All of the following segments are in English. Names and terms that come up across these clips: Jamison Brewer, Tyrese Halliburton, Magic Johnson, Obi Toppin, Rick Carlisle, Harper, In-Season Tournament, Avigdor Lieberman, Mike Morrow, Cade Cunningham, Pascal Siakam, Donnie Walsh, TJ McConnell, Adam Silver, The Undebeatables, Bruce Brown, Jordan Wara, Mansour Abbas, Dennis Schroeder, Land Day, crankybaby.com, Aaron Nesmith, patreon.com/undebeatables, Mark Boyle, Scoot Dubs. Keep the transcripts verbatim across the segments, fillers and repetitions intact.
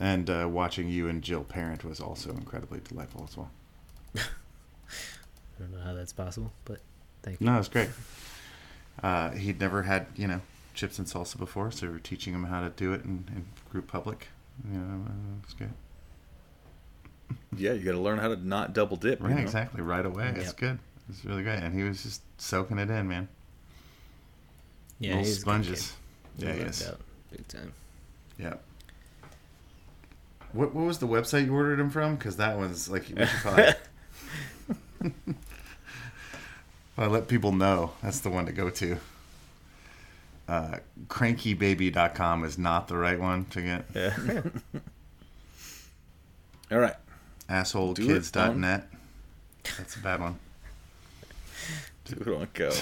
And uh, watching you and Jill Parent was also incredibly delightful as well. I don't know how that's possible, but thank you. No, it's great. Uh, he'd never had, you know, chips and salsa before, so we were teaching him how to do it in, in group public. You know, it's good. Yeah, you got to learn how to not double dip. Right, you know? Exactly, right away. Yep. It's good. It's really great. And he was just soaking it in, man. Yeah, little sponges. Yeah, he is. Big time. Yeah. What what was the website you ordered him from? Because that one's like, we should probably... Well, let people know. That's the one to go to. Uh, cranky baby dot com is not the right one to get. Yeah. All right. asshole kids dot net. That's a bad one. Do it on go.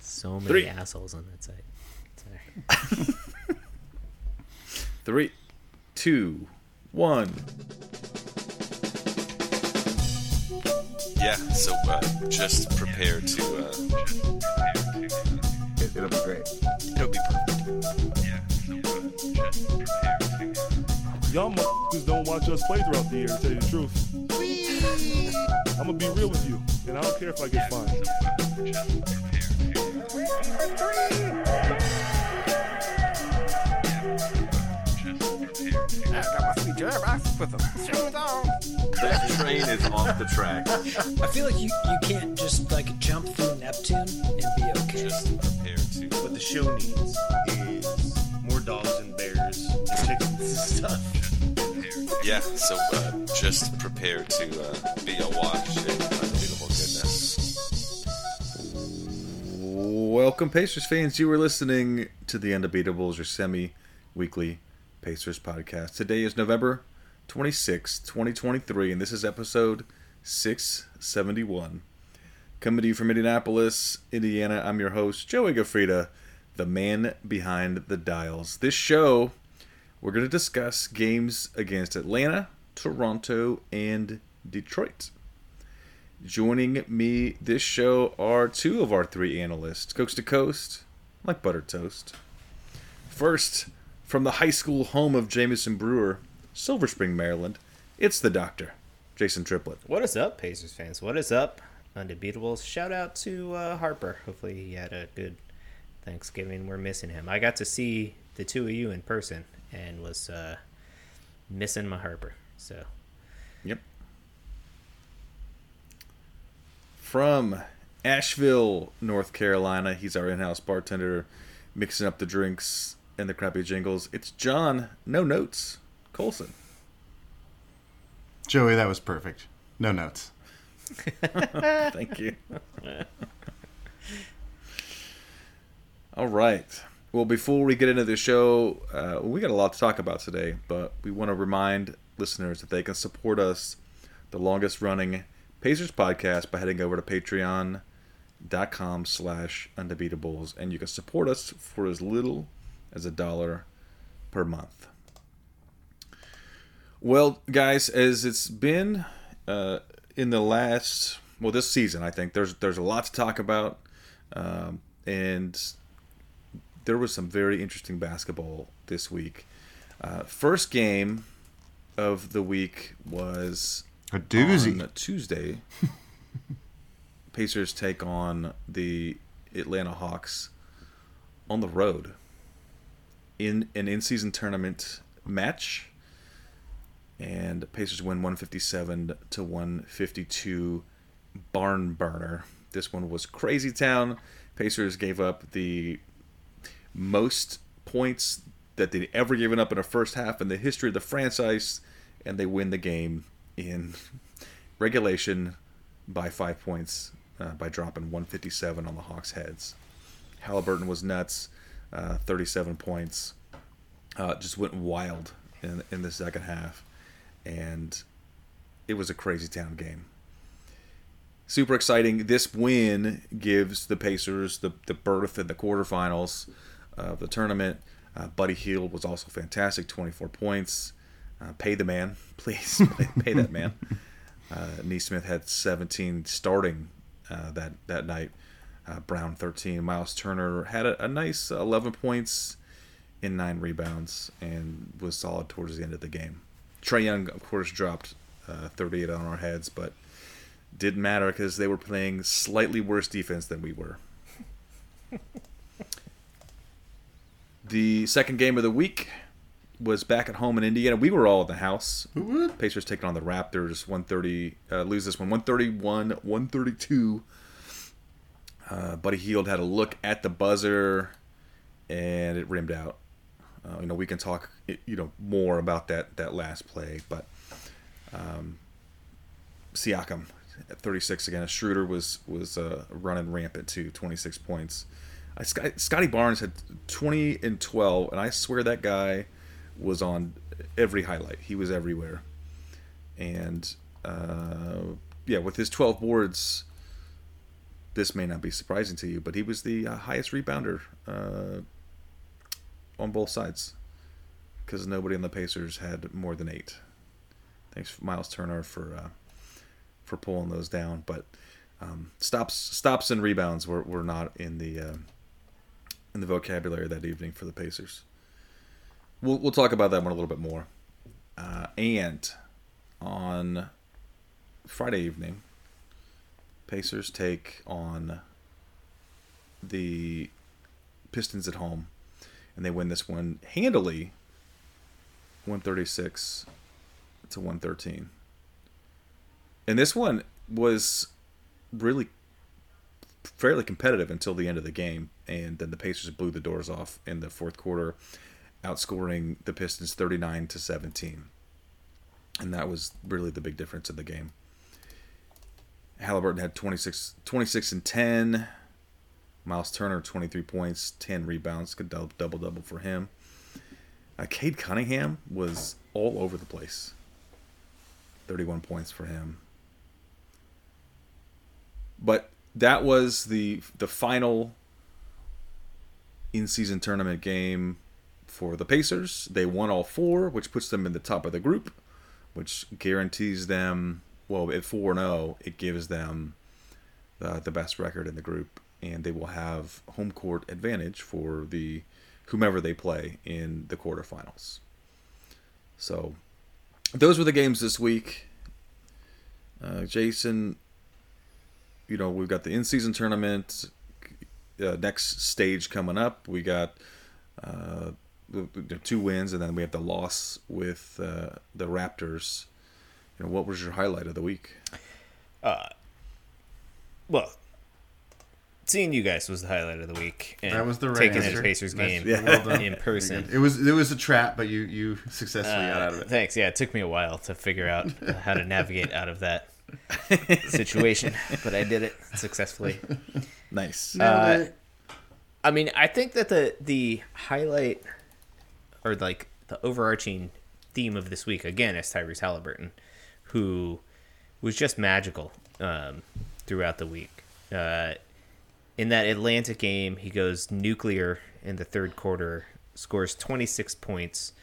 So many Three. assholes on that site. Sorry. Three, two, one. Yeah, so uh, just prepare to. Uh, it, it'll be great. It'll be perfect. Yeah, so uh, just prepare to. Y'all motherfuckers don't watch us play throughout the year, to tell you the truth. Whee! I'm going to be real with you, and I don't care if I get fined. Yeah, so, uh, just prepare to. I got my sweet jar, I put the shoes on. That train is off the track. I feel like you, you can't just like jump through Neptune and be okay. Just prepare to. What the show needs is more dogs and bears and chickens and stuff. Yeah, so uh, just prepare to uh, be a watch in unbelievable goodness. Welcome, Pacers fans. You are listening to The Undebeatables, your semi-weekly Pacers podcast. Today is November twenty-sixth, twenty twenty-three, and this is episode six seventy-one. Coming to you from Indianapolis, Indiana, I'm your host, Joey Gafrida, the man behind the dials. This show, we're going to discuss games against Atlanta, Toronto, and Detroit. Joining me this show are two of our three analysts, coast to coast, like butter toast. First, from the high school home of Jamison Brewer, Silver Spring, Maryland, it's the doctor, Jason Triplett. What is up, Pacers fans? What is up, Undebeatables? Shout out to uh, Harper. Hopefully he had a good Thanksgiving. We're missing him. I got to see the two of you in person and was uh, missing my Harper. So, yep. From Asheville, North Carolina, he's our in-house bartender, mixing up the drinks and the crappy jingles. It's John, no notes. Colson. Joey, that was perfect. No notes. Thank you. All right. Well, before we get into the show, uh, we got a lot to talk about today, but we want to remind listeners that they can support us, the longest-running Pacers podcast, by heading over to patreon dot com slash undebeatables, and you can support us for as little as a dollar per month. Well, guys, as it's been uh, in the last, well, this season, I think there's there's a lot to talk about, um, and there was some very interesting basketball this week. Uh, first game of the week was a doozy on Tuesday. Pacers take on the Atlanta Hawks on the road in an in-season tournament match. And Pacers win one fifty-seven to one fifty-two, barn burner. This one was crazy town. Pacers gave up the most points that they'd ever given up in a first half in the history of the franchise, and they win the game in regulation by five points uh, by dropping one fifty-seven on the Hawks' heads. Halliburton was nuts, uh, thirty-seven points, uh, just went wild in, in the second half. And it was a crazy town game. Super exciting. This win gives the Pacers the, the berth in the quarterfinals of the tournament. Uh, Buddy Hield was also fantastic, twenty-four points. Uh, pay the man. Please pay, pay that man. Uh, Nesmith had seventeen starting uh, that, that night. Uh, Brown, thirteen. Myles Turner had a, a nice eleven points in nine rebounds and was solid towards the end of the game. Trae Young, of course, dropped uh, thirty-eight on our heads, but didn't matter because they were playing slightly worse defense than we were. The second game of the week was back at home in Indiana. We were all in the house. Mm-hmm. Pacers taking on the Raptors. one thirty uh, lose this one. one thirty-one, one thirty-two Uh, Buddy Hield had a look at the buzzer, and it rimmed out. Uh, you know, we can talk, you know, more about that, that last play, but um, Siakam at thirty-six again. Schroeder was was uh, running rampant too, twenty-six points. I, Scottie Barnes had twenty and twelve, and I swear that guy was on every highlight. He was everywhere, and uh, yeah, with his twelve boards. This may not be surprising to you, but he was the uh, highest rebounder uh, on both sides because nobody on the Pacers had more than eight. Thanks, Myles Turner, for uh, for pulling those down. But um, stops, stops, and rebounds were, were not in the uh, in the vocabulary that evening for the Pacers. We'll we'll talk about that one a little bit more. Uh, and on Friday evening. Pacers take on the Pistons at home, and they win this one handily, one thirty-six to one thirteen. And this one was really fairly competitive until the end of the game, and then the Pacers blew the doors off in the fourth quarter, outscoring the Pistons thirty-nine to seventeen. And that was really the big difference in the game. Halliburton had twenty-six and ten. Myles Turner, twenty-three points, ten rebounds. Good double-double double for him. Uh, Cade Cunningham was all over the place. thirty-one points for him. But that was the the final in-season tournament game for the Pacers. They won all four, which puts them in the top of the group, which guarantees them... Well, at four and oh, it gives them uh, the best record in the group, and they will have home court advantage for the whomever they play in the quarterfinals. So, those were the games this week. Uh, Jason, you know, we've got the in-season tournament, uh, next stage coming up. We got uh, two wins, and then we have the loss with uh, the Raptors. You know, what was your highlight of the week? Uh, well, seeing you guys was the highlight of the week. And that was the taking answer. Taking the Pacers nice. game yeah. well in person. It was it was a trap, but you, you successfully uh, got out of it. Thanks. Yeah, it took me a while to figure out how to navigate out of that situation, but I did it successfully. Nice. Uh, I mean, I think that the the highlight or like the overarching theme of this week again is Tyrese Halliburton, who was just magical um, throughout the week. Uh, in that Atlanta game, he goes nuclear in the third quarter, scores twenty-six points,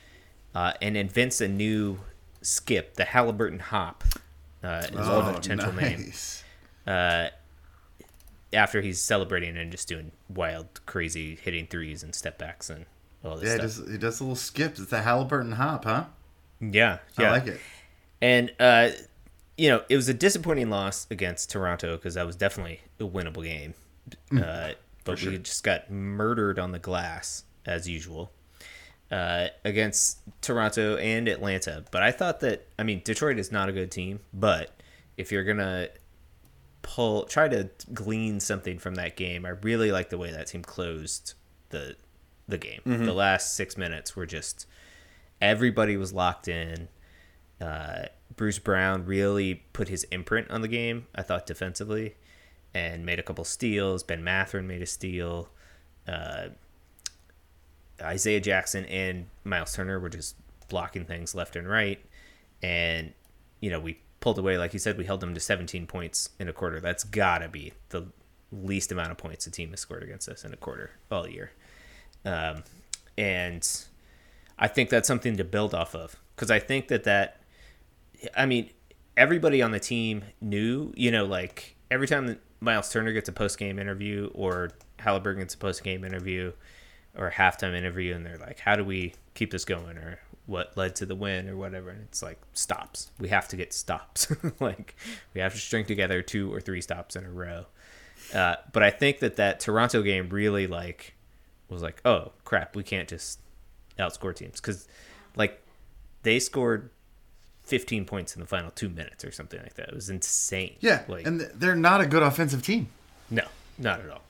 uh, and invents a new skip, the Halliburton hop, uh, is oh, the potential nice. name. Uh, after he's celebrating and just doing wild, crazy hitting threes and step backs and all this yeah, stuff. Yeah, he, he does a little skip. It's the Halliburton hop, huh? Yeah, yeah. I like it. And, uh, you know, it was a disappointing loss against Toronto because that was definitely a winnable game. Uh, but sure. we just got murdered on the glass, as usual, uh, against Toronto and Atlanta. But I thought that, I mean, Detroit is not a good team. But if you're going to pull, try to glean something from that game, I really like the way that team closed the the game. Mm-hmm. The last six minutes were just, everybody was locked in. Uh, Bruce Brown really put his imprint on the game, I thought, defensively, and made a couple steals. Ben Mathurin made a steal. Uh, Isaiah Jackson and Myles Turner were just blocking things left and right. And, you know, we pulled away. Like you said, we held them to seventeen points in a quarter. That's got to be the least amount of points a team has scored against us in a quarter all year. Um, and I think that's something to build off of because I think that that I mean, everybody on the team knew, you know, like every time that Myles Turner gets a post-game interview or Halliburton gets a post-game interview, or halftime interview, and they're like, how do we keep this going, or what led to the win, or whatever. And it's like, stops. We have to get stops. Like, we have to string together two or three stops in a row. Uh, but I think that that Toronto game really, like, was like, oh, crap, we can't just outscore teams. Because, like, they scored fifteen points in the final two minutes or something like that. It was insane. Yeah, like, and they're not a good offensive team. No, not at all.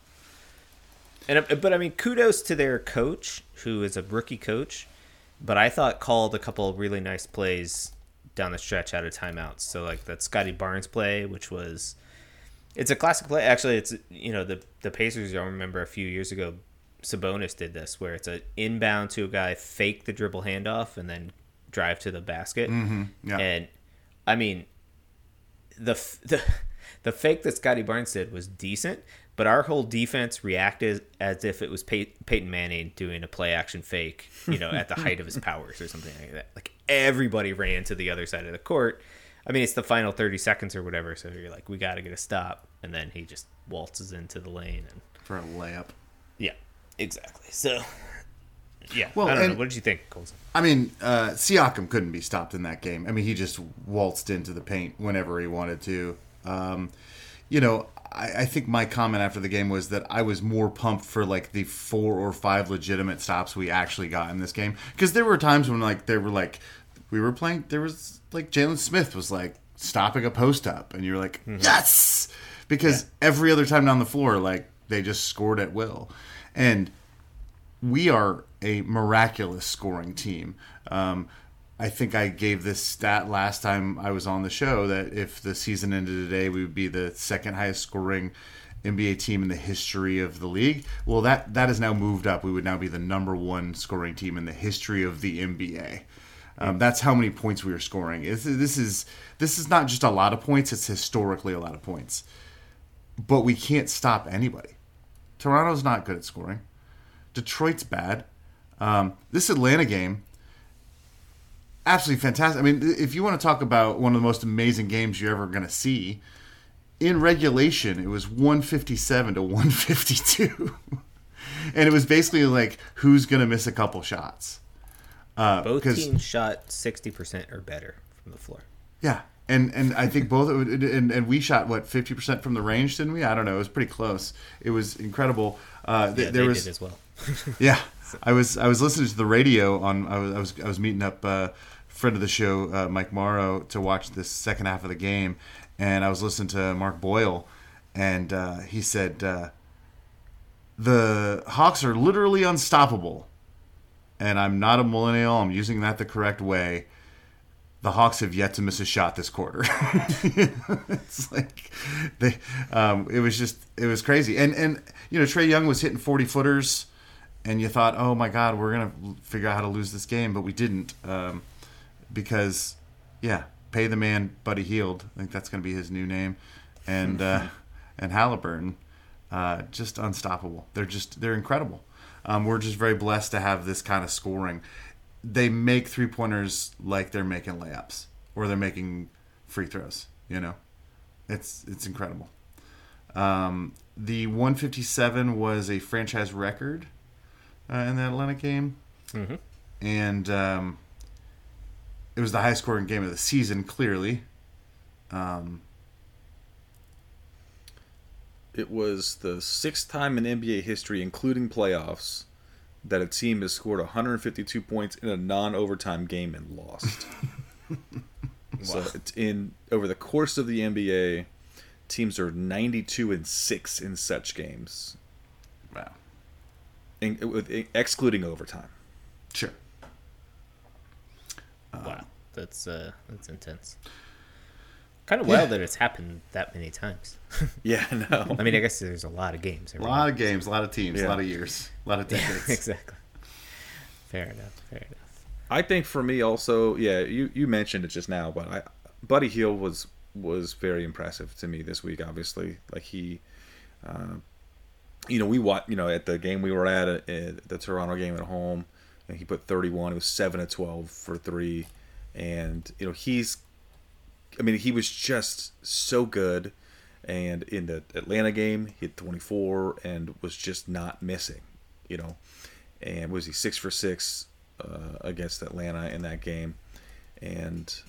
And But, I mean, kudos to their coach, who is a rookie coach, but I thought called a couple of really nice plays down the stretch out of timeouts. So, like, that Scottie Barnes play, which was... It's a classic play. Actually, it's, you know, the, the Pacers, I remember a few years ago, Sabonis did this, where it's an inbound to a guy, fake the dribble handoff, and then drive to the basket. Mm-hmm. Yeah. And, I mean, the the the fake that Scottie Barnes did was decent, but our whole defense reacted as if it was Pey- Peyton Manning doing a play-action fake, you know, at the height of his powers or something like that. Like, everybody ran to the other side of the court. I mean, it's the final thirty seconds or whatever, so you're like, we got to get a stop. And then he just waltzes into the lane. And... For a layup. Yeah, exactly. So, yeah, well, I don't and, know. What did you think, Colson? I mean, uh, Siakam couldn't be stopped in that game. I mean, he just waltzed into the paint whenever he wanted to. Um, you know, I, I think my comment after the game was that I was more pumped for, like, the four or five legitimate stops we actually got in this game. Because there were times when, like, they were, like... We were playing, there was, like, Jalen Smith was, like, stopping a post-up. And you were like, mm-hmm. yes! Because yeah. every other time down the floor, like, they just scored at will. And we are a miraculous scoring team. Um, I think I gave this stat last time I was on the show that if the season ended today, we would be the second highest scoring N B A team in the history of the league. Well, that, that has now moved up. We would now be the number one scoring team in the history of the N B A. Um, that's how many points we are scoring. It's, this is this is not just a lot of points. It's historically a lot of points. But we can't stop anybody. Toronto's not good at scoring. Detroit's bad. Um, this Atlanta game, absolutely fantastic. I mean, if you want to talk about one of the most amazing games you're ever going to see, in regulation, it was one fifty-seven to one fifty-two. And it was basically like, who's going to miss a couple shots? Uh, both teams shot sixty percent or better from the floor. Yeah, and and I think both, and, and we shot, what, fifty percent from the range, didn't we? I don't know. It was pretty close. It was incredible. Uh, yeah, there they was, did as well. yeah, I was I was listening to the radio on. I was I was, I was meeting up a uh, friend of the show, uh, Mike Morrow, to watch the second half of the game, and I was listening to Mark Boyle, and uh, he said uh, the Hawks are literally unstoppable. And I'm not a millennial. I'm using that the correct way. The Hawks have yet to miss a shot this quarter. It's like they, um, it was just, it was crazy. And and you know, Trae Young was hitting forty footers, and you thought, oh my God, we're gonna figure out how to lose this game, but we didn't, um, because yeah, pay the man, Buddy Hield. I think that's gonna be his new name, and uh, and Halliburton, uh, just unstoppable. They're just they're incredible. Um, we're just very blessed to have this kind of scoring. They make three-pointers like they're making layups or they're making free throws, you know. It's it's incredible. Um, the one fifty-seven was a franchise record uh, in that Atlanta game. Mm-hmm. And um, it was the highest-scoring game of the season, clearly. Um, It was the sixth time in N B A history, including playoffs, that a team has scored one hundred fifty-two points in a non-overtime game and lost. So wow. It's in over the course of the N B A, teams are ninety-two and six in such games. Wow. In, with, in, excluding overtime. Sure. Wow. Uh, that's uh, that's intense. Kind of wild yeah. that it's happened that many times. Yeah, I know. I mean, I guess there's a lot of games. A lot of games, a lot of teams, yeah. a lot of years, a lot of decades. Yeah, exactly. Fair enough, fair enough. I think for me also, yeah, you, you mentioned it just now, but I, Buddy Hield was was very impressive to me this week, obviously. Like he, uh, you know, we watched, you know, at the game we were at, at, at the Toronto game at home, and he put thirty-one. It was seven of twelve for three. And, you know, he's, I mean, he was just so good. And in the Atlanta game, he hit twenty-four and was just not missing, you know. and was he six for six uh, against Atlanta in that game, and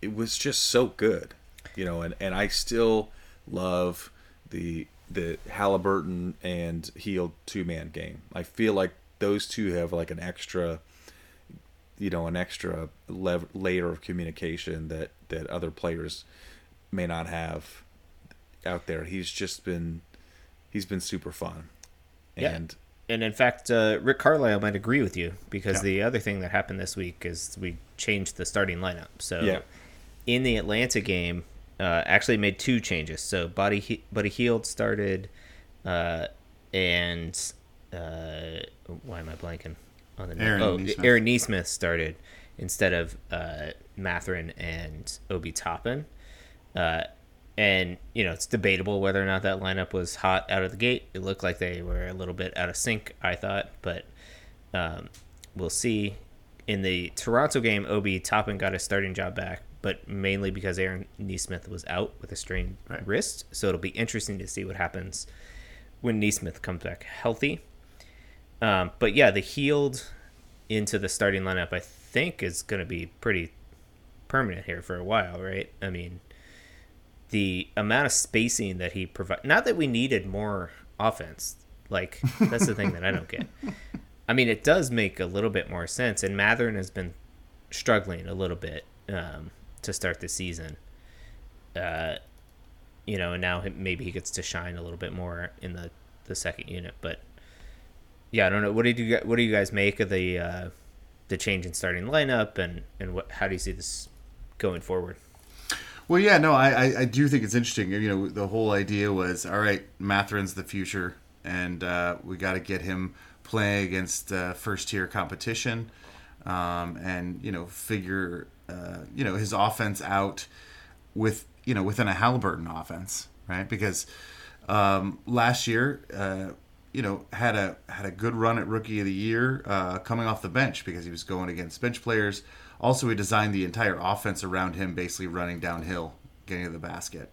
it was just so good, you know. And, and I still love the the Halliburton and Hield two man game. I feel like those two have like an extra, you know, an extra le- layer of communication that, that other players may not have out there. He's just been, he's been super fun. And yeah. And in fact, uh, Rick Carlisle might agree with you, because yeah. the other thing that happened this week is we changed the starting lineup. So yeah. in the Atlanta game, uh, actually made two changes. So Buddy he- Buddy Hield started, uh, and uh, why am I blanking on the name? Aaron oh, Nesmith. Aaron Nesmith started instead of uh, Mathurin and Obi Toppin. Uh, and, you know, it's debatable whether or not that lineup was hot out of the gate. It looked like they were a little bit out of sync, I thought, but um, we'll see. In the Toronto game, Obi Toppin got his starting job back, but mainly because Aaron Nesmith was out with a strained right. wrist. So it'll be interesting to see what happens when Nesmith comes back healthy. Um, but yeah, the Hield into the starting lineup, I think, is going to be pretty permanent here for a while, right? I mean, the amount of spacing that he provides. Not that we needed more offense. Like, that's the thing that I don't get. I mean, it does make a little bit more sense. And Mathurin has been struggling a little bit um, to start the season. Uh, you know, and now maybe he gets to shine a little bit more in the, the second unit. But yeah, I don't know. What do you what do you guys make of the uh, the change in starting lineup, and and what, how do you see this going forward? Well, yeah, no, I, I do think it's interesting. You know, the whole idea was, all right, Mathurin's the future, and uh, we got to get him playing against uh, first-tier competition, um, and you know, figure uh, you know, his offense out with you know within a Halliburton offense, right? Because um, last year, uh, you know, had a had a good run at Rookie of the Year uh, coming off the bench, because he was going against bench players. Also, we designed the entire offense around him basically running downhill, getting to the basket.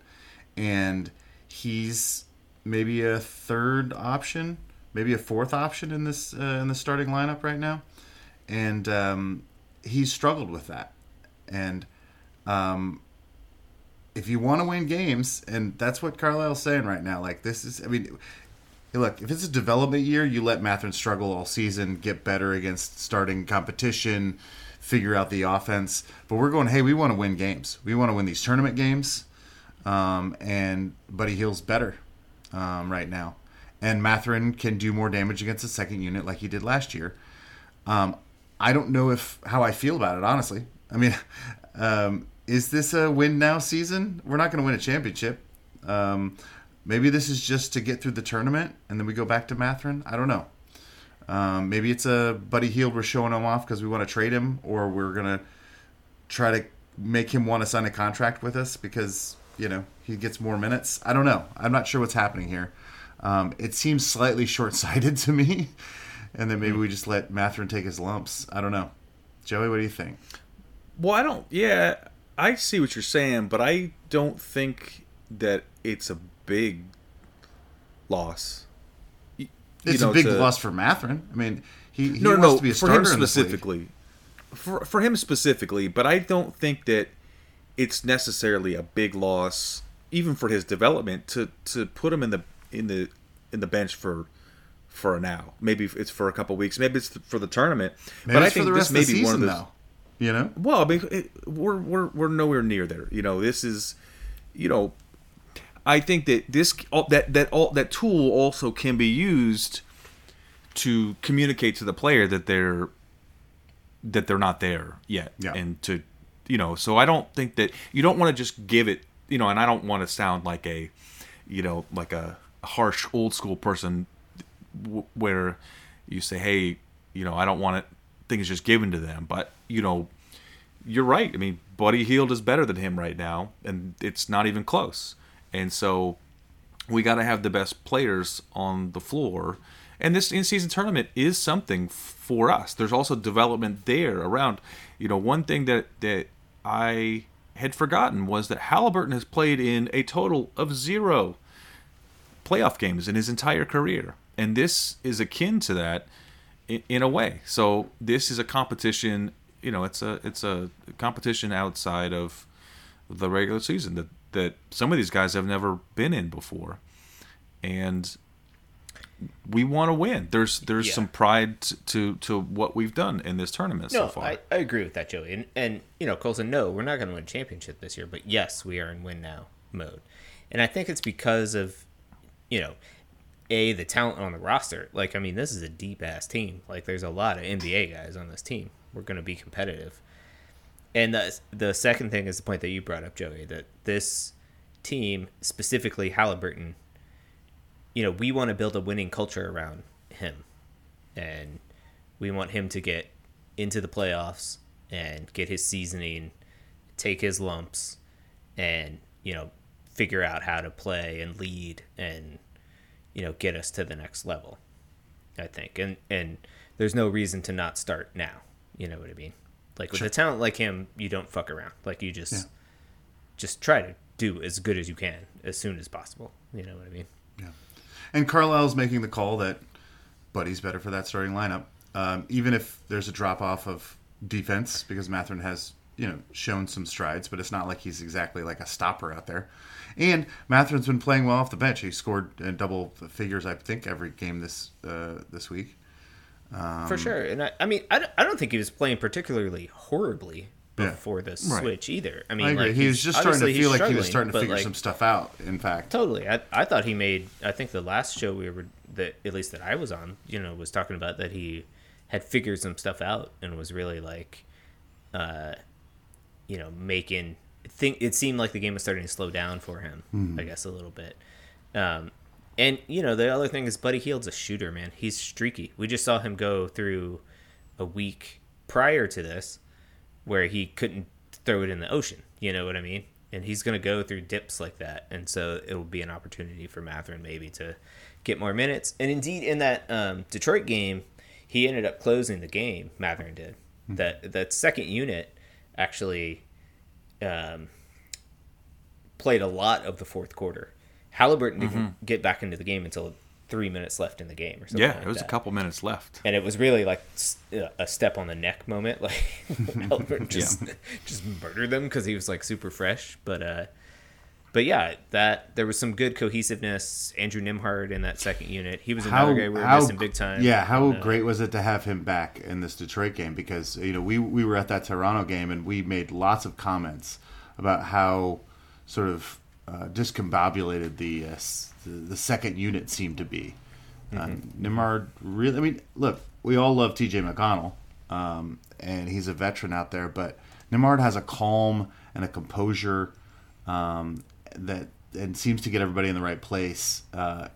And he's maybe a third option, maybe a fourth option in this uh, in the starting lineup right now. And um, he's struggled with that. And um, if you want to win games, and that's what Carlisle's saying right now, like this is, I mean, look, if it's a development year, you let Mathurin struggle all season, get better against starting competition, figure out the offense. But we're going, hey, we want to win games. We want to win these tournament games. Um, and Buddy Hield's better um, right now. And Mathurin can do more damage against the second unit like he did last year. Um, I don't know if how I feel about it, honestly. I mean, um, is this a win-now season? We're not going to win a championship. Um, maybe this is just to get through the tournament, and then we go back to Mathurin. I don't know. Um, maybe it's a Buddy Hield, we're showing him off because we want to trade him, or we're going to try to make him want to sign a contract with us because, you know, he gets more minutes. I don't know. I'm not sure what's happening here. Um, it seems slightly short-sighted to me, and then maybe we just let Mathurin take his lumps. I don't know. Joey, what do you think? Well, I don't – yeah, I see what you're saying, but I don't think that it's a big loss. You it's know, a big to, loss for Mathurin. I mean, he, he no, wants no, to be a starter for him specifically. For for him specifically, but I don't think that it's necessarily a big loss, even for his development, to, to put him in the in the in the bench for for now. Maybe it's for a couple of weeks. Maybe it's for the tournament. Maybe but it's I think for the rest this of the may season, be one of those. Though, you know. Well, I mean, it, we're we're we're nowhere near there. You know, this is, you know. I think that this that that all that tool also can be used to communicate to the player that they're that they're not there yet, yeah. and to you know. So I don't think that you don't want to just give it, you know. And I don't want to sound like a, you know, like a harsh old school person where you say, hey, you know, I don't want it, things just given to them. But you know, you're right. I mean, Buddy Hield is better than him right now, and it's not even close. And so we got to have the best players on the floor. And this in-season tournament is something for us. There's also development there around, you know, one thing that, that I had forgotten was that Halliburton has played in a total of zero playoff games in his entire career. And this is akin to that in, in a way. So this is a competition, you know, it's a it's a competition outside of the regular season that, that some of these guys have never been in before. And we want to win. There's there's yeah. some pride to, to to what we've done in this tournament no, so far. I, I agree with that, Joey. And, and you know, Colson, no, we're not going to win a championship this year, but yes, we are in win now mode. And I think it's because of, you know, A, the talent on the roster. Like, I mean, this is a deep-ass team. Like, there's a lot of N B A guys on this team. We're going to be competitive. And the, the second thing is the point that you brought up, Joey, that this team, specifically Halliburton, you know, we want to build a winning culture around him. And we want him to get into the playoffs and get his seasoning, take his lumps, and, you know, figure out how to play and lead and, you know, get us to the next level, I think. And and there's no reason to not start now. You know what I mean? Like, with sure. a talent like him, you don't fuck around. Like, you just yeah. just try to do as good as you can as soon as possible. You know what I mean? Yeah. And Carlisle's making the call that Buddy's better for that starting lineup, um, even if there's a drop-off of defense, because Mathurin has, you know, shown some strides, but it's not like he's exactly like a stopper out there. And Mathurin's been playing well off the bench. He scored in double figures, I think, every game this uh, this week. Um, For sure. And I, I mean, I don't, I don't think he was playing particularly horribly before yeah, the switch right. either. I mean, I agree. Like, he was just starting to feel like he was starting to figure like, some stuff out, in fact. Totally. I, I thought he made, I think the last show we were, that at least that I was on, you know, was talking about that he had figured some stuff out and was really like, uh, you know, making think it seemed like the game was starting to slow down for him, mm-hmm. I guess a little bit. Um, and you know, the other thing is Buddy Hield's a shooter, man. He's streaky. We just saw him go through a week prior to this where he couldn't throw it in the ocean. You know what I mean? And he's going to go through dips like that. And so it'll be an opportunity for Mathurin maybe to get more minutes. And indeed in that, um, Detroit game, he ended up closing the game. Mathurin did mm-hmm. that, that second unit. Actually um, played a lot of the fourth quarter. Halliburton didn't mm-hmm. get back into the game until three minutes left in the game or something yeah, like that. Yeah, it was that. a couple minutes left. And it was really like a step on the neck moment. Like Halliburton just, yeah. just murdered them because he was like super fresh. But uh, but yeah, that there was some good cohesiveness. Andrew Nembhard in that second unit. He was another how, guy we were how, missing big time. Yeah, how uh, great was it to have him back in this Detroit game? Because, you know, we, we were at that Toronto game and we made lots of comments about how sort of uh, discombobulated the, uh, the the second unit seemed to be. Mm-hmm. Um, Nembhard really, I mean, look, we all love T J McConnell um, and he's a veteran out there, but Nembhard has a calm and a composure um that and seems to get everybody in the right place. Uh,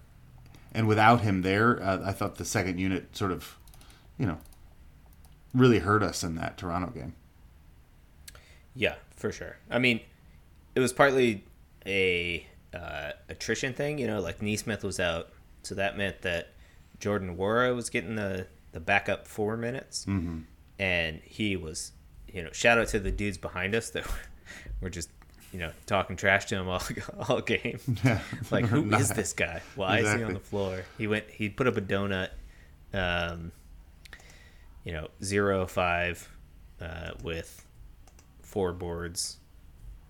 and without him there, uh, I thought the second unit sort of, you know, really hurt us in that Toronto game. Yeah, for sure. I mean, it was partly a uh, attrition thing, you know, like Nesmith was out. So that meant that Jordan Wara was getting the, the backup four minutes. Mm-hmm. And he was, you know, shout out to the dudes behind us that were just, you know, talking trash to him all, all game. Yeah, like, who not. is this guy? Why exactly. is he on the floor? He went. He put up a donut. Um, you know, zero five uh, with four boards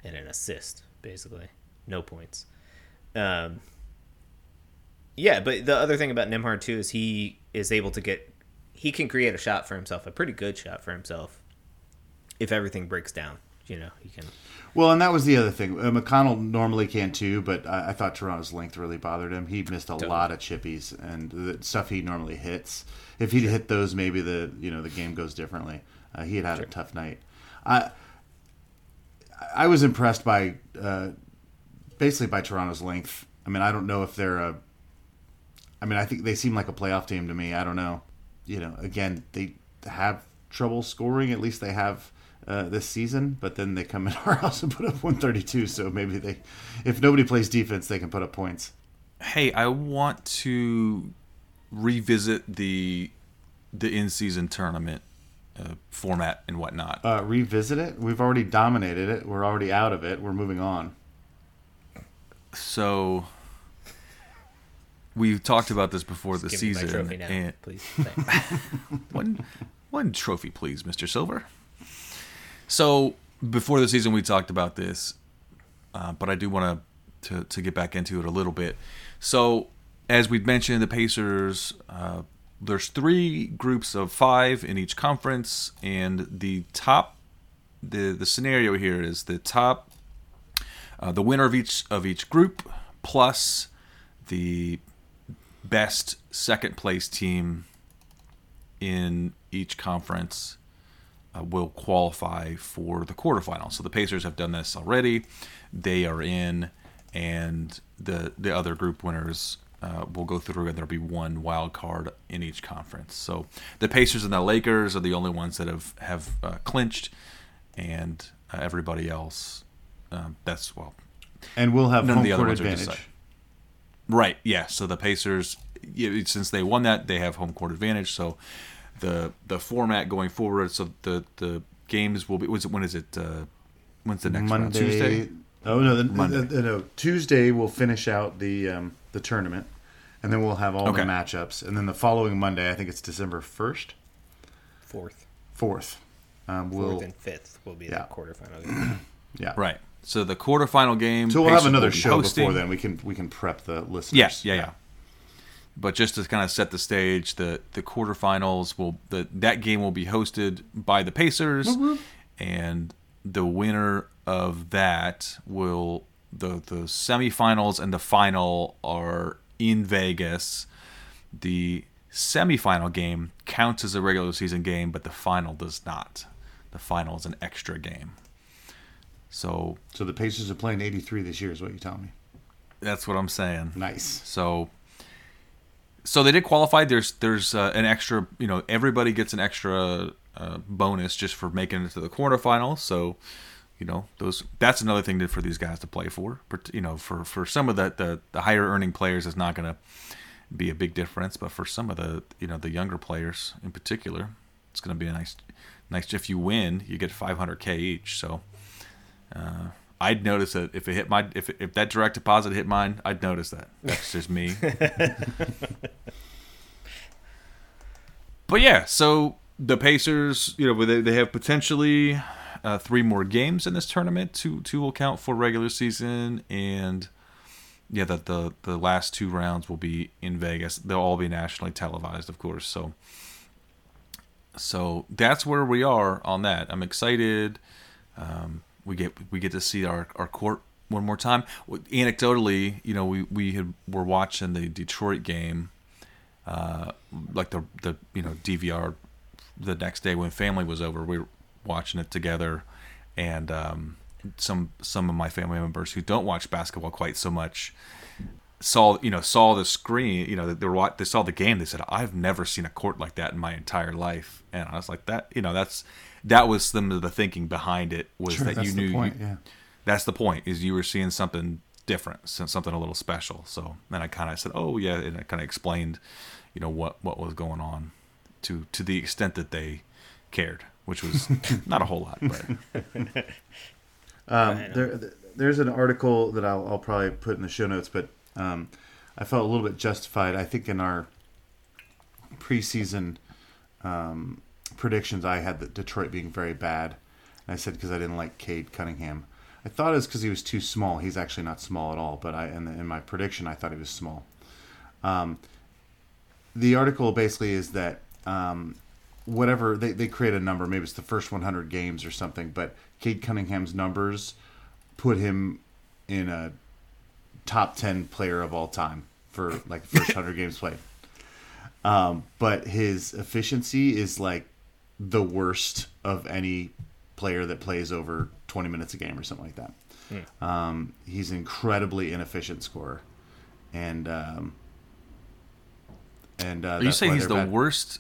and an assist, basically, no points. Um, yeah, but the other thing about Nembhard too is he is able to get. He can create a shot for himself, a pretty good shot for himself, if everything breaks down. You know, he can. Well, and that was the other thing. Uh, McConnell normally can too, but I, I thought Toronto's length really bothered him. He missed a Don't. lot of chippies and the stuff he normally hits. If he'd sure. hit those, maybe the you know the game goes differently. Uh, he had had sure. a tough night. I I was impressed by uh, basically by Toronto's length. I mean, I don't know if they're a. I mean, I think they seem like a playoff team to me. I don't know. You know, again, they have trouble scoring. At least they have. Uh, this season, but then they come in our house and put up one thirty-two, so maybe they, if nobody plays defense, they can put up points. Hey, I want to revisit the the in-season tournament uh, format and whatnot. Uh, revisit it? We've already dominated it. We're already out of it. We're moving on. So, we talked about this before Just the give season. Give me my trophy now, and, please. one, one trophy, please, Mister Silver. So before the season, we talked about this, uh, but I do want to to get back into it a little bit. So as we've mentioned, the Pacers, uh, there's three groups of five in each conference, and the top the the scenario here is the top uh, the winner of each of each group plus the best second place team in each conference uh, will qualify for the quarterfinals. So the Pacers have done this already. They are in, and the the other group winners uh, will go through, and there'll be one wild card in each conference. So the Pacers and the Lakers are the only ones that have, have uh, clinched, and uh, everybody else, um, that's, well... And we'll have home court advantage. Right, yeah. So the Pacers, since they won that, they have home court advantage. So the the format going forward, so the, the games will be. Was it, when is it? Uh, when's the next Monday, round? Tuesday. Oh no, the, Monday. The, the, no. Tuesday we'll finish out the um, the tournament, and then we'll have all okay. the matchups. And then the following Monday, I think it's December first, fourth, fourth. Um, we'll, fourth and fifth will be yeah. the quarterfinal. yeah. Right. So the quarterfinal game. So we'll Pacers have another be show hosting. Before then. We can we can prep the listeners. Yeah, yeah, yeah, yeah. But just to kind of set the stage, the the quarterfinals will the that game will be hosted by the Pacers, mm-hmm. and the winner of that will the the semifinals and the final are in Vegas. The semifinal game counts as a regular season game, but the final does not. The final is an extra game. So, so the Pacers are playing eighty-three this year is what you're telling me. That's what I'm saying. Nice. So so they did qualify. There's there's uh, an extra, you know, everybody gets an extra uh, bonus just for making it to the quarterfinals. So, you know, those that's another thing to, for these guys to play for. You know, for, for some of the, the, the higher earning players, it's not going to be a big difference. But for some of the, you know, the younger players in particular, it's going to be a nice, nice, if you win, you get five hundred K each. So. Uh, I'd notice that if it hit my if if that direct deposit hit mine, I'd notice that. That's just me. But yeah, so the Pacers, you know, they they have potentially uh, three more games in this tournament. Two two will count for regular season, and yeah, that the the last two rounds will be in Vegas. They'll all be nationally televised, of course. So so that's where we are on that. I'm excited. Um, We get we get to see our, our court one more time. Anecdotally, you know, we we had, were watching the Detroit game, uh, like the the you know D V R. The next day when family was over, we were watching it together, and um, some some of my family members who don't watch basketball quite so much saw you know saw the screen. You know, they were they saw the game. They said, "I've never seen a court like that in my entire life," and I was like, "That you know that's." That was some of the thinking behind it was sure, that you knew. Point, you, yeah. That's the point is you were seeing something different, something a little special. So then I kind of said, "Oh yeah," and I kind of explained, you know, what, what was going on, to to the extent that they cared, which was not a whole lot. But um, there, there's an article that I'll, I'll probably put in the show notes, but um, I felt a little bit justified. I think in our preseason. Um, predictions I had that Detroit being very bad, and I said because I didn't like Cade Cunningham. I thought it was because he was too small. He's actually not small at all, but I in, the, in my prediction I thought he was small. Um, the article basically is that um, whatever they, they create a number, maybe it's the first one hundred games or something, but Cade Cunningham's numbers put him in a top ten player of all time for like the first one hundred games played. Um, but his efficiency is like the worst of any player that plays over twenty minutes a game or something like that. Mm. Um, he's an incredibly inefficient scorer, and um, and uh, are you saying he's the bad. worst,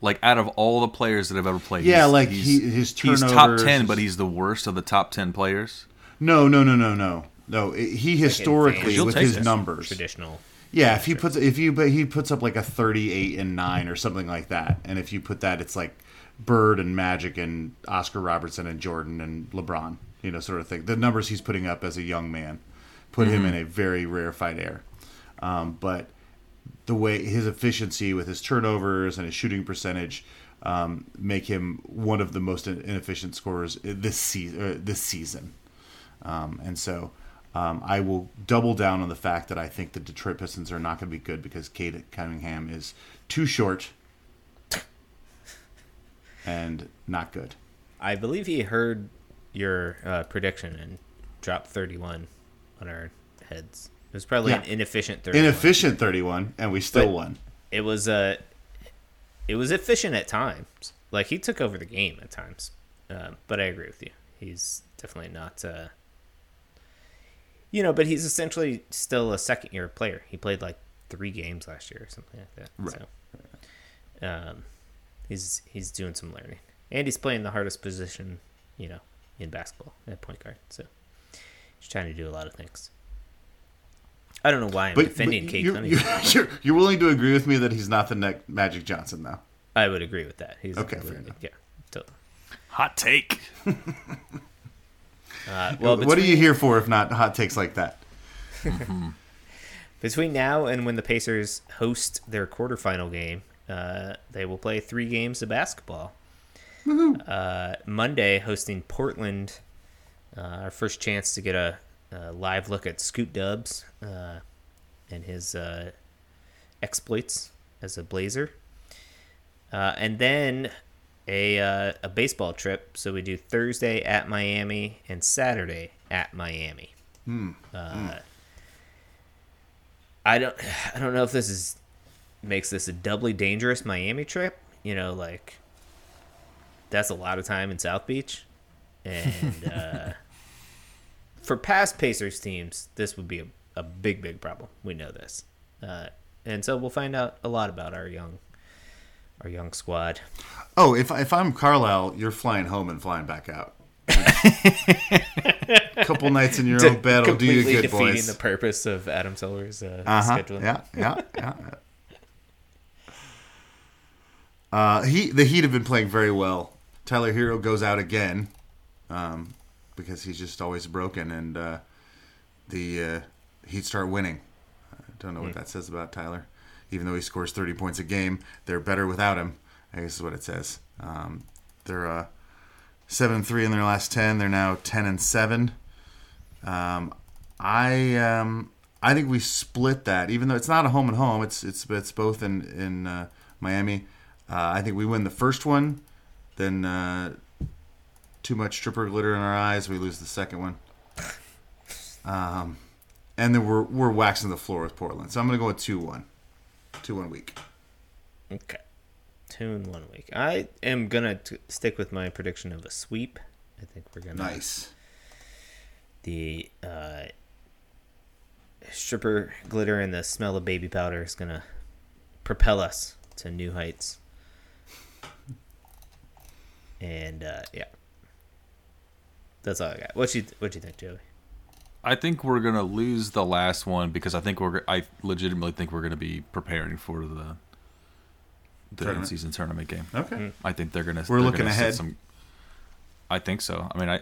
like out of all the players that have ever played? Yeah, he's, like he's, he, his turnovers. He's top ten, but he's the worst of the top ten players. No, no, no, no, no, no. He historically with his numbers traditional. Yeah, if he puts if you but he puts up like a thirty-eight and nine or something like that, and if you put that, it's like Bird and Magic and Oscar Robertson and Jordan and LeBron, you know, sort of thing. The numbers he's putting up as a young man put mm-hmm. him in a very rarefied air. Um, but the way his efficiency with his turnovers and his shooting percentage um, make him one of the most inefficient scorers this season. This season, um, and so um, I will double down on the fact that I think the Detroit Pistons are not going to be good because Cade Cunningham is too short and not good. I believe he heard your uh, prediction and dropped thirty-one on our heads. It was probably yeah. an inefficient thirty-one. Inefficient thirty-one, and we still but won. It was uh, it was efficient at times. Like, he took over the game at times. Uh, but I agree with you. He's definitely not... Uh, you know, but he's essentially still a second-year player. He played, like, three games last year or something like that. Right. So, um, he's, he's doing some learning. And he's playing the hardest position, you know, in basketball at point guard. So he's trying to do a lot of things. I don't know why I'm but, defending but Cade you're, Cunningham. You're, you're willing to agree with me that he's not the next Magic Johnson, though? I would agree with that. He's okay, fair enough. Yeah, totally. Hot take. uh, well, between, what are you here for if not hot takes like that? Mm-hmm. Between now and when the Pacers host their quarterfinal game, uh, they will play three games of basketball. Mm-hmm. Uh, Monday, hosting Portland, uh, our first chance to get a Uh, live look at Scoot Dubs uh, and his uh, exploits as a Blazer. Uh, and then a uh, a baseball trip. So we do Thursday at Miami and Saturday at Miami. Mm. Uh, mm. I don't I don't know if this is makes this a doubly dangerous Miami trip. You know, like, that's a lot of time in South Beach. And... Uh, for past Pacers teams, this would be a, a big, big problem. We know this, uh, and so we'll find out a lot about our young, our young squad. Oh, if if I'm Carlisle, you're flying home and flying back out. A couple nights in your own bed will do you good, defeating boys. Defeating the purpose of Adam Silver's uh, uh-huh. scheduling. Yeah, yeah, yeah. uh, he the Heat have been playing very well. Tyler Hero goes out again. Um, because he's just always broken, and uh, the uh, Heat start winning. I don't know what that says about Tyler. Even though he scores thirty points a game, they're better without him, I guess is what it says. Um, they're uh, seven and three in their last ten. They're now ten and seven. Um, I um, I think we split that. Even though it's not a home and home, it's it's it's both in, in uh, Miami. Uh, I think we win the first one, then... Uh, too much stripper glitter in our eyes. We lose the second one, um, and then we're we're waxing the floor with Portland. So I'm gonna go with two one, two one week. Okay, two and one week. I am gonna t- stick with my prediction of a sweep. I think we're gonna nice. The uh, stripper glitter and the smell of baby powder is gonna propel us to new heights. And uh, yeah. That's all I got. What you What you think, Joey? I think we're gonna lose the last one because I think we're. I legitimately think we're gonna be preparing for the the in-season tournament game. Okay. Mm-hmm. I think they're gonna. We're they're looking gonna ahead. Some, I think so. I mean, I.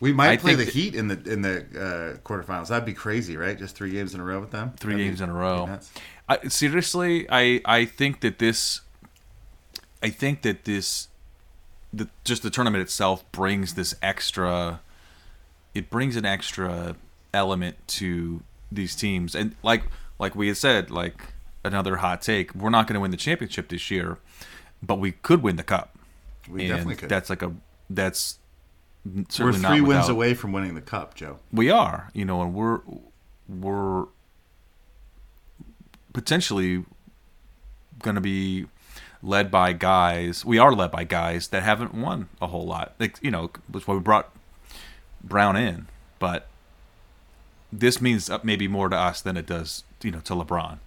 We might I play the that, Heat in the in the uh, quarterfinals. That'd be crazy, right? Just three games in a row with them. Three That'd games be, in a row. I, seriously, I I think that this. I think that this. The, just the tournament itself brings this extra it brings an extra element to these teams, and like like we had said, like another hot take, we're not going to win the championship this year, but we could win the cup. We and definitely could. That's like a that's certainly we're three not without, wins away from winning the cup, Joe. We are, you know, and we're we're potentially going to be led by guys, we are led by guys that haven't won a whole lot. Like, you know, that's why we brought Brown in. But this means maybe more to us than it does, you know, to LeBron.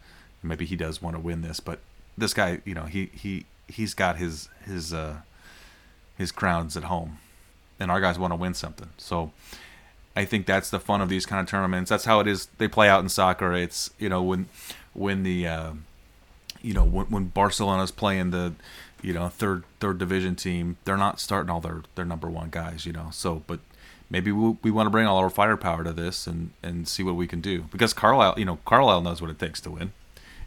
Maybe he does want to win this, but this guy, you know, he he he's got his his uh, his crowns at home, and our guys want to win something. So I think that's the fun of these kind of tournaments. That's how it is. They play out in soccer. It's, you know, when when the uh, you know, when, when Barcelona's playing the, you know, third third division team, they're not starting all their, their number one guys, you know. So, but maybe we we'll, we want to bring all our firepower to this and, and see what we can do, because Carlisle, you know, Carlisle knows what it takes to win,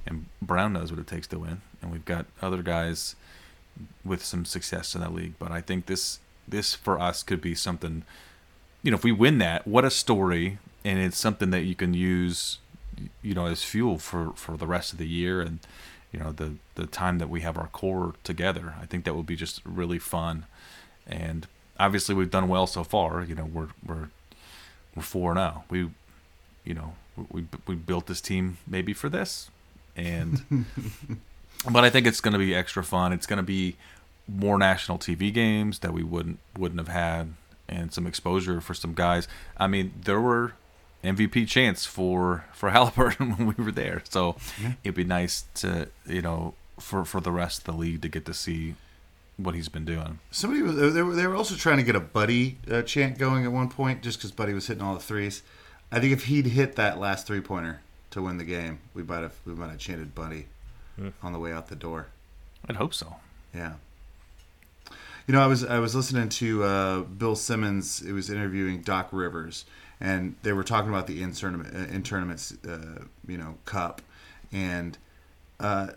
and Brown knows what it takes to win. And we've got other guys with some success in that league. But I think this this for us could be something, you know, if we win that, what a story. And it's something that you can use, you know, as fuel for, for the rest of the year and, you know, the, the time that we have our core together. I think that will be just really fun. And obviously we've done well so far. You know, we're we're we're four and oh. We, you know, we we built this team maybe for this. And but I think it's going to be extra fun. It's going to be more national T V games that we wouldn't wouldn't have had, and some exposure for some guys. I mean, there were M V P chants for, for Halliburton when we were there. So yeah. It'd be nice to, you know, for, for the rest of the league to get to see what he's been doing. Somebody was, they were, they were also trying to get a Buddy uh, chant going at one point, just because Buddy was hitting all the threes. I think if he'd hit that last three pointer to win the game, we might have we might have chanted Buddy yeah. on the way out the door. I'd hope so. Yeah. You know, I was I was listening to uh, Bill Simmons. It was interviewing Doc Rivers, and they were talking about the in-tournament, in-tournament uh, you know, cup. And uh,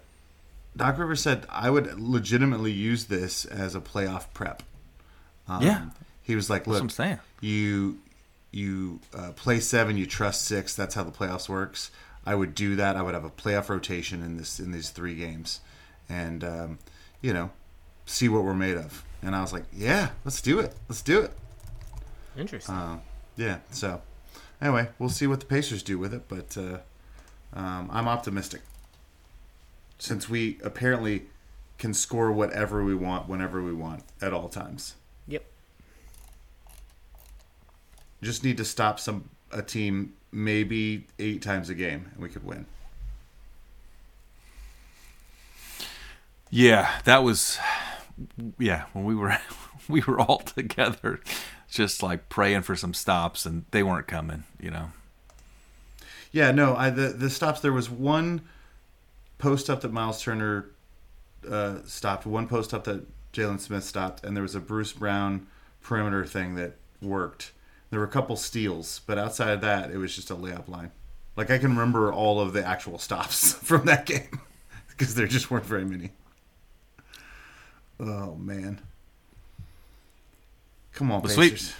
Doc Rivers said, I would legitimately use this as a playoff prep. Um, yeah. He was like, look, that's what I'm saying. you, you uh, play seven, you trust six. That's how the playoffs works. I would do that. I would have a playoff rotation in this in these three games and, um, you know, see what we're made of. And I was like, yeah, let's do it. Let's do it. Interesting. Uh, yeah, so anyway, we'll see what the Pacers do with it, but uh, um, I'm optimistic. Since we apparently can score whatever we want, whenever we want, at all times. Yep. Just need to stop some a team maybe eight times a game, and we could win. Yeah, that was... Yeah, when we were we were all together, just like praying for some stops, and they weren't coming, you know. Yeah, no, I the, the stops. There was one post up that Myles Turner uh, stopped, one post up that Jalen Smith stopped, and there was a Bruce Brown perimeter thing that worked. There were a couple steals, but outside of that, it was just a layup line. Like I can remember all of the actual stops from that game because there just weren't very many. Oh, man. Come on, Pacers.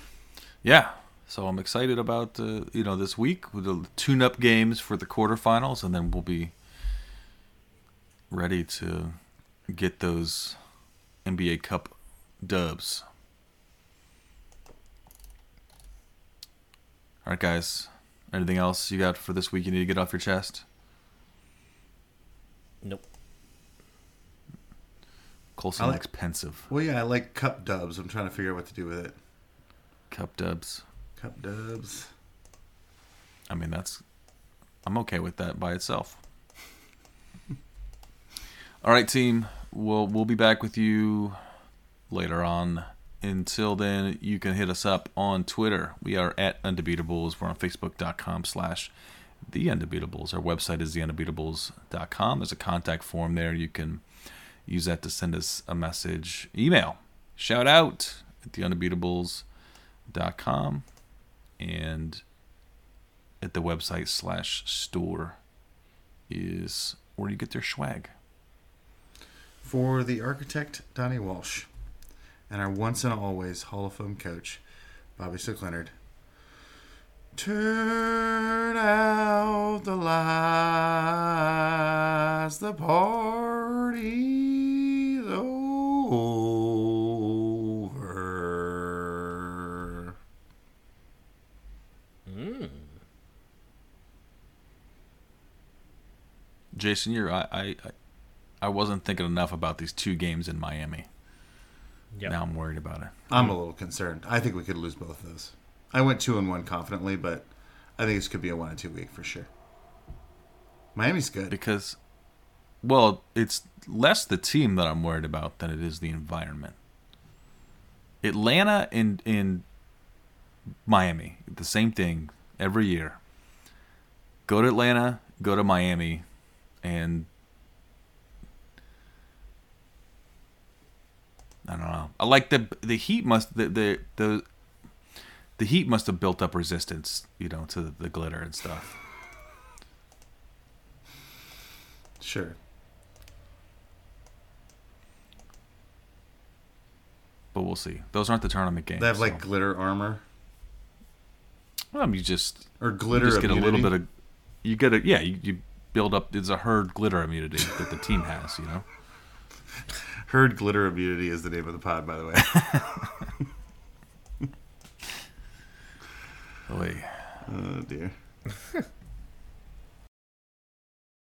Yeah. So I'm excited about, uh, you know, this week with the tune-up games for the quarterfinals, and then we'll be ready to get those N B A Cup dubs. All right, guys. Anything else you got for this week you need to get off your chest? Nope. Colson likes pensive. Well, yeah, I like cup dubs. I'm trying to figure out what to do with it. Cup dubs. Cup dubs. I mean, that's... I'm okay with that by itself. All right, team. We'll, we'll be back with you later on. Until then, you can hit us up on Twitter. We are at Undebeatables. We're on Facebook.com slash The Undebeatables. Our website is the undebeatables dot com. There's a contact form there. You can... use that to send us a message, email, shout out at the undebeatables dot com and at the website slash store is where you get their swag. For the architect, Donnie Walsh, and our once and always Hall of Fame coach, Bobby Stook Leonard, turn out the lights, the party's over. Mm. Jason, you're I, I I wasn't thinking enough about these two games in Miami. Yep. Now I'm worried about it. I'm a little concerned. I think we could lose both of those. I went two and one confidently, but I think this could be a one and two week for sure. Miami's good because, well, it's less the team that I'm worried about than it is the environment. Atlanta and in Miami, the same thing every year. Go to Atlanta, go to Miami, and I don't know. I like the the Heat must the the. the The Heat must have built up resistance, you know, to the glitter and stuff. Sure. But we'll see. Those aren't the tournament games. They have, so. like, glitter armor? Well, you just... Or glitter you just get immunity? A little bit of... You get a... Yeah, you, you build up... It's a herd glitter immunity that the team has, you know? Herd glitter immunity is the name of the pod, by the way. Oy. Oh, dear.